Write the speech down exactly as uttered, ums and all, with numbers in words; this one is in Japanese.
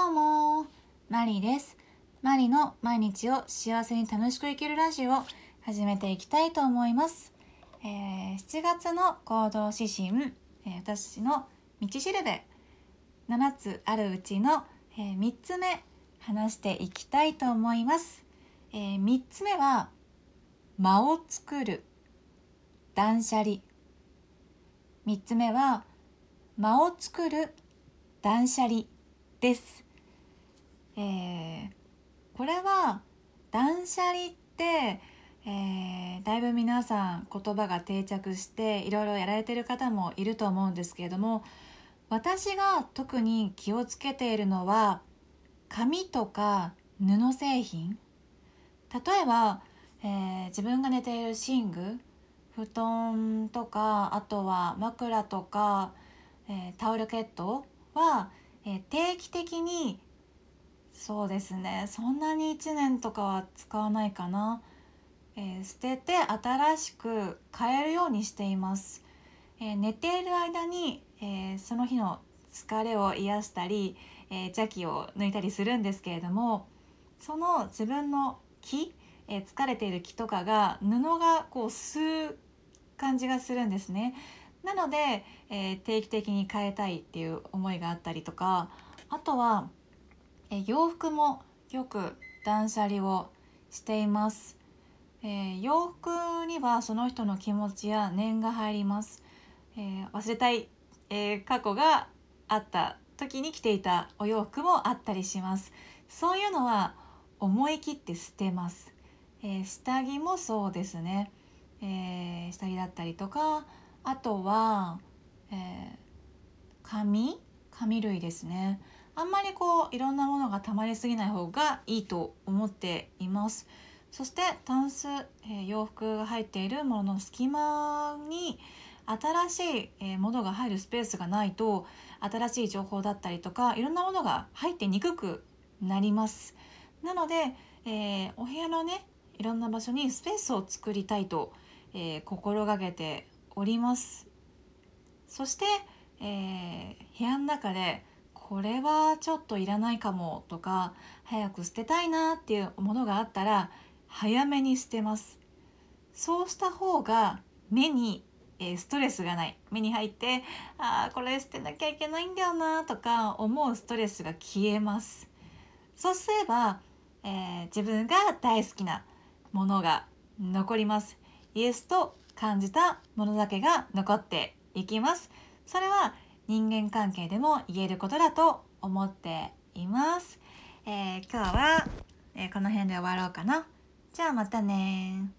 どうもマリです。マリの毎日を幸せに楽しく生きるラジオを始めていきたいと思います。えー、しちがつの行動指針、えー、私の道しるべななつあるうちの、えー、みっつめ話していきたいと思います。えー、みっつめは間を作る、断捨離。みっつめは間を作る、断捨離です。えー、これは断捨離って、えー、だいぶ皆さん言葉が定着していろいろやられている方もいると思うんですけれども、私が特に気をつけているのは紙とか布製品。例えば、えー、自分が寝ている寝具、布団とか、あとは枕とか、えー、タオルケットは、えー、定期的に、そうですね、そんなにいちねんとかは使わないかな、えー、捨てて新しく買えるようにしています。えー、寝ている間に、えー、その日の疲れを癒したり、えー、邪気を抜いたりするんですけれども、その自分の気、えー、疲れている気とかが布がこう吸う感じがするんですね。なので、えー、定期的に変えたいっていう思いがあったりとか、あとは、えー、洋服もよく断捨離をしています。えー、洋服にはその人の気持ちや念が入ります。えー、忘れたい、えー、過去があった時に着ていたお洋服もあったりします。そういうのは思い切って捨てます。えー、下着もそうですね。えー、下着だったりとか、あとは、えー、紙紙類ですね。あんまりこういろんなものがたまりすぎない方がいいと思っています。そしてタンス、えー、洋服が入っているものの隙間に新しい、えー、ものが入るスペースがないと、新しい情報だったりとかいろんなものが入ってにくくなります。なので、えー、お部屋のね、いろんな場所にスペースを作りたいと、えー、心がけております。そして、えー、部屋の中でこれはちょっといらないかもとか、早く捨てたいなっていうものがあったら早めに捨てます。そうした方が目に、えー、ストレスがない。目に入って、あーこれ捨てなきゃいけないんだよなとか思うストレスが消えます。そうすれば、えー、自分が大好きなものが残ります。イエスと感じたものだけが残っていきます。それは人間関係でも言えることだと思っています。えー、今日は、えー、この辺で終わろうかな。じゃあまたね。